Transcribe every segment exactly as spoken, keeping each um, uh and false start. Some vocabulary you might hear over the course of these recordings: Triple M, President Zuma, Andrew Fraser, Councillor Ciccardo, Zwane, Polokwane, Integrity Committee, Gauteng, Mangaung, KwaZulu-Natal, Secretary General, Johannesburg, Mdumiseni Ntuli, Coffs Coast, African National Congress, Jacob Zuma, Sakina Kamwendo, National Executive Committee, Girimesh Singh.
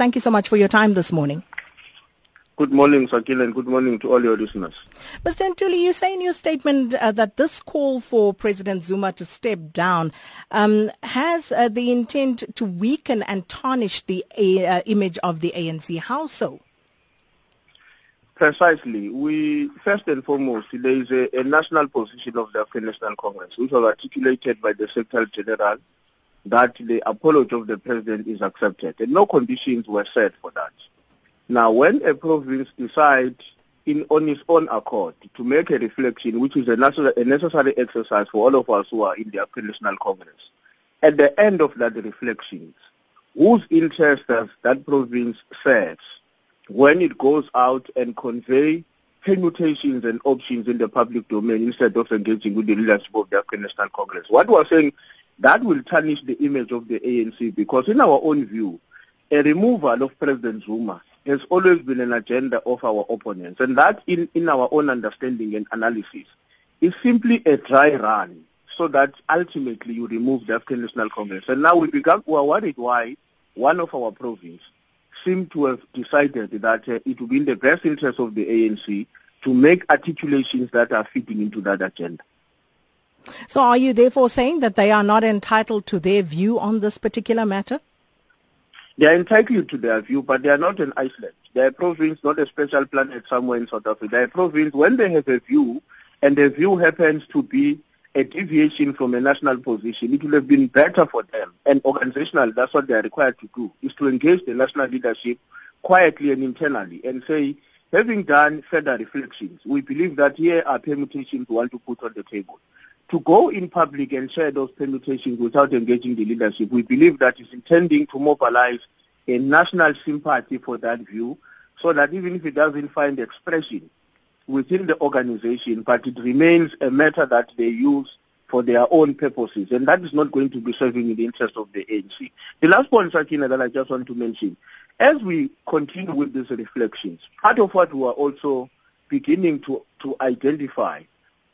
Thank you so much for your time this morning. Good morning, Sakina, and good morning to all your listeners. Mister Ntuli, you say in your statement uh, that this call for President Zuma to step down um, has uh, the intent to weaken and tarnish the uh, image of the A N C. How so? Precisely. We, first and foremost, there is a, a national position of the African National Congress, which was articulated by the Secretary General, that the apology of the President is accepted, and no conditions were set for that. Now, when a province decides in, on its own accord to make a reflection, which is a necessary, a necessary exercise for all of us who are in the African National Congress, at the end of that reflection, whose interests does that province serve when it goes out and conveys permutations and options in the public domain instead of engaging with the leadership of the African National Congress? What we're saying, that will tarnish the image of the A N C, because in our own view, a removal of President Zuma has always been an agenda of our opponents, and that in, in our own understanding and analysis is simply a dry run so that ultimately you remove the African National Congress. And now we become we are worried why one of our provinces seemed to have decided that uh, it would be in the best interest of the A N C to make articulations that are fitting into that agenda. So are you therefore saying that they are not entitled to their view on this particular matter? They are entitled to their view, but they are not an island. They are a province, not a special planet somewhere in South Africa. They are a province when they have a view, and the view happens to be a deviation from a national position, it would have been better for them. And organizational, that's what they are required to do, is to engage the national leadership quietly and internally and say, having done further reflections, we believe that here are permutations we want to put on the table. To go in public and share those permutations without engaging the leadership, we believe that is intending to mobilize a national sympathy for that view, so that even if it doesn't find expression within the organization, but it remains a matter that they use for their own purposes, and that is not going to be serving in the interest of the A N C. The last point, Sakina, that I just want to mention, as we continue with these reflections, part of what we are also beginning to, to identify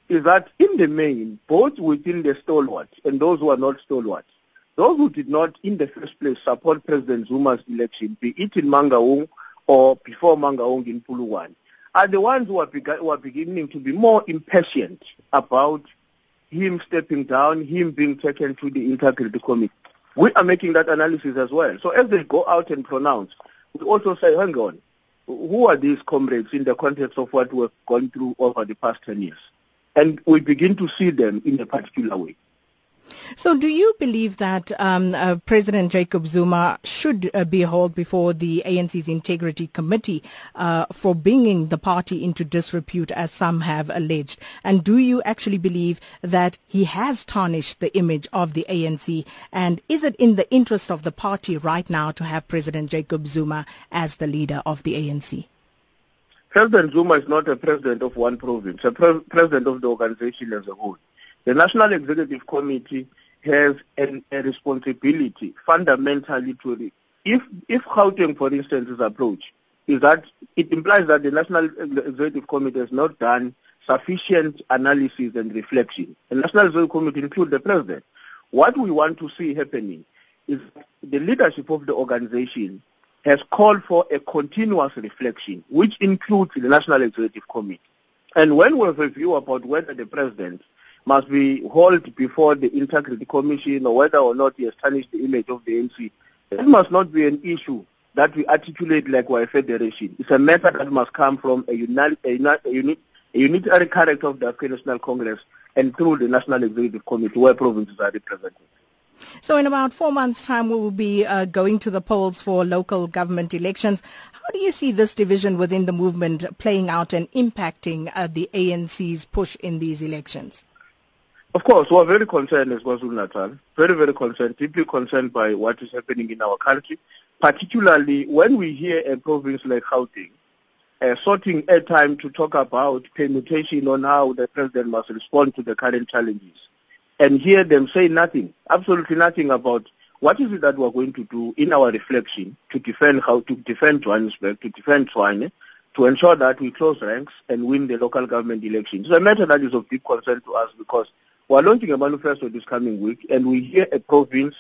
is that in the main, both within the stalwarts and those who are not stalwarts, those who did not in the first place support President Zuma's election, be it in Mangaung or before Mangaung in Polokwane, are the ones who are, beg- who are beginning to be more impatient about him stepping down, him being taken to the Integrity Committee. We are making that analysis as well. So as they go out and pronounce, we also say, hang on, who are these comrades in the context of what we have gone through over the past ten years? And we begin to see them in a particular way. So do you believe that um, uh, President Jacob Zuma should uh, be hauled before the A N C's Integrity Committee uh, for bringing the party into disrepute, as some have alleged? And do you actually believe that he has tarnished the image of the A N C? And is it in the interest of the party right now to have President Jacob Zuma as the leader of the A N C? President Zuma is not a president of one province, a pre- president of the organization as a whole. The National Executive Committee has an, a responsibility fundamentally to it. If, if Gauteng, for instance, is approach, is that it implies that the National Executive Committee has not done sufficient analysis and reflection. The National Executive Committee includes the president. What we want to see happening is the leadership of the organization has called for a continuous reflection, which includes the National Executive Committee. And when we have a view about whether the president must be hauled before the Integrity Commission or whether or not he has tarnished the image of the A N C, it must not be an issue that we articulate like we're a federation. It's a matter that must come from a, uni- a, uni- a, uni- a unitary character of the African National Congress and through the National Executive Committee where provinces are represented. So in about four months' time, we will be uh, going to the polls for local government elections. How do you see this division within the movement playing out and impacting uh, the A N C's push in these elections? Of course, we are very concerned as KwaZulu-Natal, very, very concerned, deeply concerned by what is happening in our country, particularly when we hear a province like Gauteng uh, sorting airtime to talk about permutation on how the president must respond to the current challenges, and hear them say nothing, absolutely nothing about what is it that we are going to do in our reflection to defend how to defend Johannesburg, to defend Zwane, to ensure that we close ranks and win the local government elections. It's a matter that is of deep concern to us because we are launching a manifesto this coming week, and we hear a province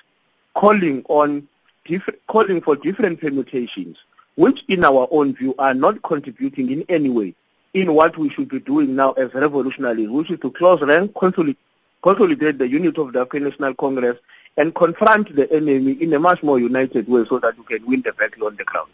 calling on diff- calling for different permutations, which in our own view are not contributing in any way in what we should be doing now as revolutionaries, which is to close rank, consolidate, consolidate the unit of the African National Congress and confront the enemy in a much more united way so that you can win the battle on the ground.